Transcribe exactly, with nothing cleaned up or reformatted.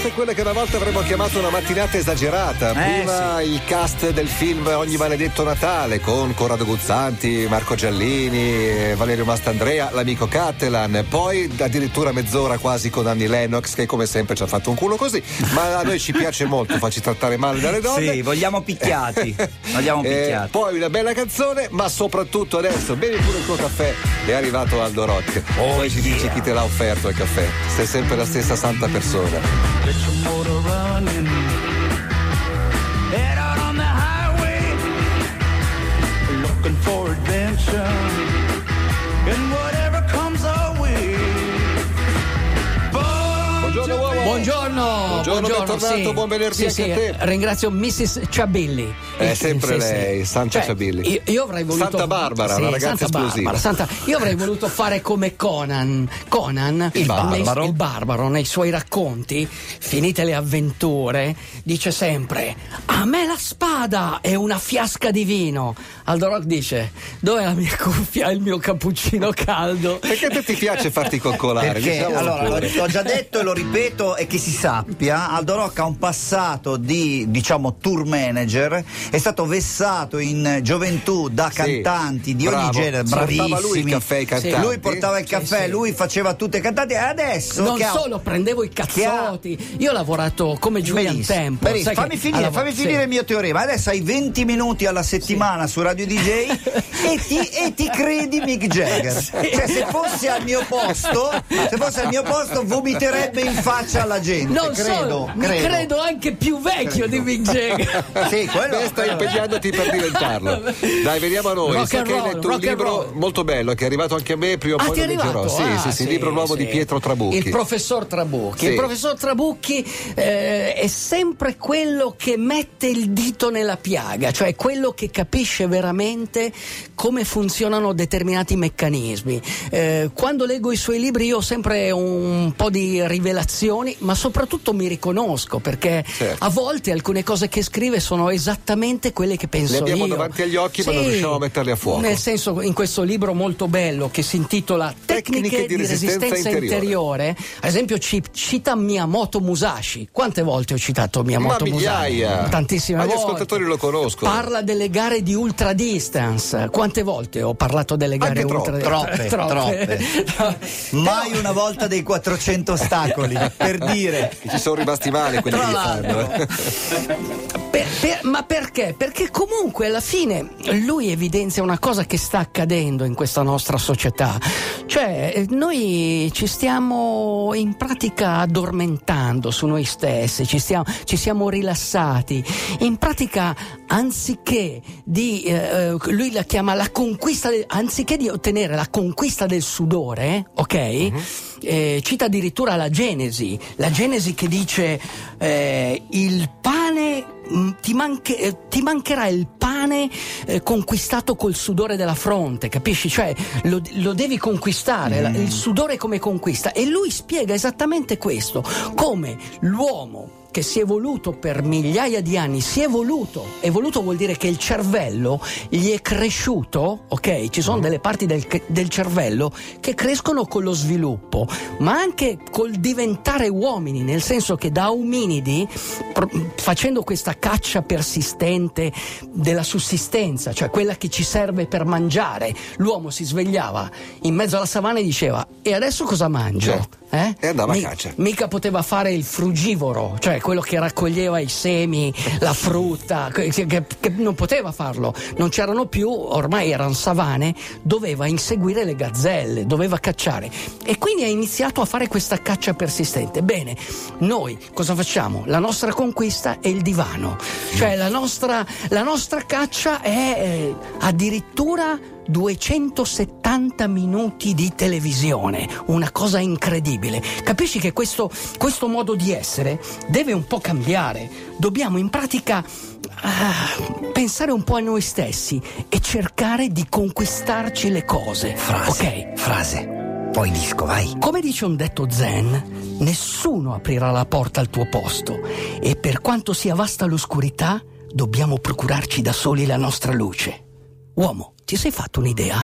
questa è quella che una volta avremmo chiamato una mattinata esagerata. Prima eh, sì. il cast del film Ogni maledetto Natale con Corrado Guzzanti, Marco Giallini, Valerio Mastandrea, l'amico Cattelan, poi addirittura mezz'ora quasi con Annie Lennox, che come sempre ci ha fatto un culo così, ma a noi ci piace molto farci trattare male dalle donne. Sì, vogliamo picchiati, vogliamo picchiati. Eh, poi una bella canzone, ma soprattutto adesso bevi pure il tuo caffè, è arrivato Aldo Rock. Oh, poi ci yeah. dice chi te l'ha offerto il caffè, sei sempre la stessa santa persona. Get your motor running, head out on the highway, looking for adventure, and whatever comes our way. Buongiorno uomo. Buongiorno, buongiorno, buongiorno tornato, sì. Buon venerdì sì, anche sì. a te. Ringrazio missus Ciabilli. È sempre sì, lei, sì. Santa cioè, Ciabilli. Io, io avrei voluto Santa Barbara, sì, una ragazza Santa esplosiva. Barbara, Santa... Io avrei voluto fare come Conan, Conan il, il, barbaro. Nei, il barbaro nei suoi racconti, finite le avventure, dice sempre: "A me la spada e una fiasca di vino". Aldo Rock dice: "Dov'è la mia cuffia e il mio cappuccino caldo?". Perché a te ti piace farti coccolare? Perché, allora, l'ho già detto e lo ripeto, e che si sappia, Aldo Rocca ha un passato di, diciamo, tour manager, è stato vessato in gioventù da cantante sì, di bravo. ogni genere, bravissimi. Portava lui il caffè ai cantanti. Sì. Lui portava il caffè, sì, lui faceva tutte i cantanti, e adesso non che solo ha, prendevo i cazzotti. Ha, io ho lavorato come Julian Tempo. Benissimo. Fammi, che, finire, allora, fammi sì. finire il mio teorema. Adesso hai venti minuti alla settimana sì. su Radio D J e, ti, e ti credi Mick Jagger. Sì. Cioè, se fossi al mio posto, se fossi al mio posto vomiterebbe in faccia alla gente. Non credo, solo, credo. Mi credo anche più vecchio credo. di Mick Jagger. Sì, quello Beh, stai impegnandoti per diventarlo. Dai, veniamo a noi. Rock and roll, hai letto un libro molto bello che è arrivato anche a me, prima o ah, poi lo leggerò. Sì, ah, sì, sì, sì, libro nuovo sì. di Pietro Trabucchi. Il professor Trabucchi. Sì. Il professor Trabucchi eh, è sempre quello che mette il dito nella piaga, cioè quello che capisce veramente come funzionano determinati meccanismi. Eh, quando leggo i suoi libri io ho sempre un po' di rivelazioni, ma soprattutto mi riconosco, perché certo. a volte alcune cose che scrive sono esattamente quelle che penso io. Le abbiamo io. davanti agli occhi, sì, ma non riusciamo a metterle a fuoco. Nel senso, in questo libro molto bello che si intitola Tecniche, Tecniche di, di resistenza, resistenza interiore. interiore, ad esempio ci cita Miyamoto Musashi. Quante volte ho citato Miyamoto ma Musashi? Migliaia. Tantissime volte. Gli ascoltatori lo conoscono. Parla delle gare di ultra distance. Quante volte ho parlato delle gare Anche ultra troppe, troppe, troppe. troppe. Mai una volta dei quattrocento ostacoli, per dire. Ci sono rimasti male quelli che fanno. Per, per, ma perché? Perché comunque alla fine lui evidenzia una cosa che sta accadendo in questa nostra società, cioè noi ci stiamo in pratica addormentando su noi stessi, ci stiamo, ci siamo rilassati, in pratica anziché di eh, lui la chiama la conquista del, anziché di ottenere la conquista del sudore, ok? Uh-huh. Eh, cita addirittura la Genesi, la Genesi che dice eh, il pane Ti, manche, ti mancherà il pane eh, conquistato col sudore della fronte, capisci? Cioè lo, lo devi conquistare, mm. il sudore come conquista. E lui spiega esattamente questo, come l'uomo che si è evoluto per migliaia di anni, si è evoluto, evoluto vuol dire che il cervello gli è cresciuto, ok? Ci sono delle parti del, del cervello che crescono con lo sviluppo, ma anche col diventare uomini, nel senso che da ominidi, pr- facendo questa caccia persistente della sussistenza, cioè quella che ci serve per mangiare, l'uomo si svegliava in mezzo alla savana e diceva: e adesso cosa mangio? Certo. Eh? E andava Mi, a caccia. Mica poteva fare il frugivoro, cioè quello che raccoglieva i semi, la frutta, che, che, che non poteva farlo, non c'erano più, ormai erano savane, doveva inseguire le gazzelle, doveva cacciare, e quindi ha iniziato a fare questa caccia persistente. Bene, noi cosa facciamo? La nostra conquista è il divano, cioè la nostra, la nostra caccia è eh, addirittura duecentosettanta minuti di televisione, una cosa incredibile. Capisci che questo, questo modo di essere deve un po' cambiare. Dobbiamo in pratica ah, pensare un po' a noi stessi e cercare di conquistarci le cose. Frase, ok, frase. Poi disco, vai. Come dice un detto zen, nessuno aprirà la porta al tuo posto, e per quanto sia vasta l'oscurità, dobbiamo procurarci da soli la nostra luce. Uomo, ti sei fatto un'idea?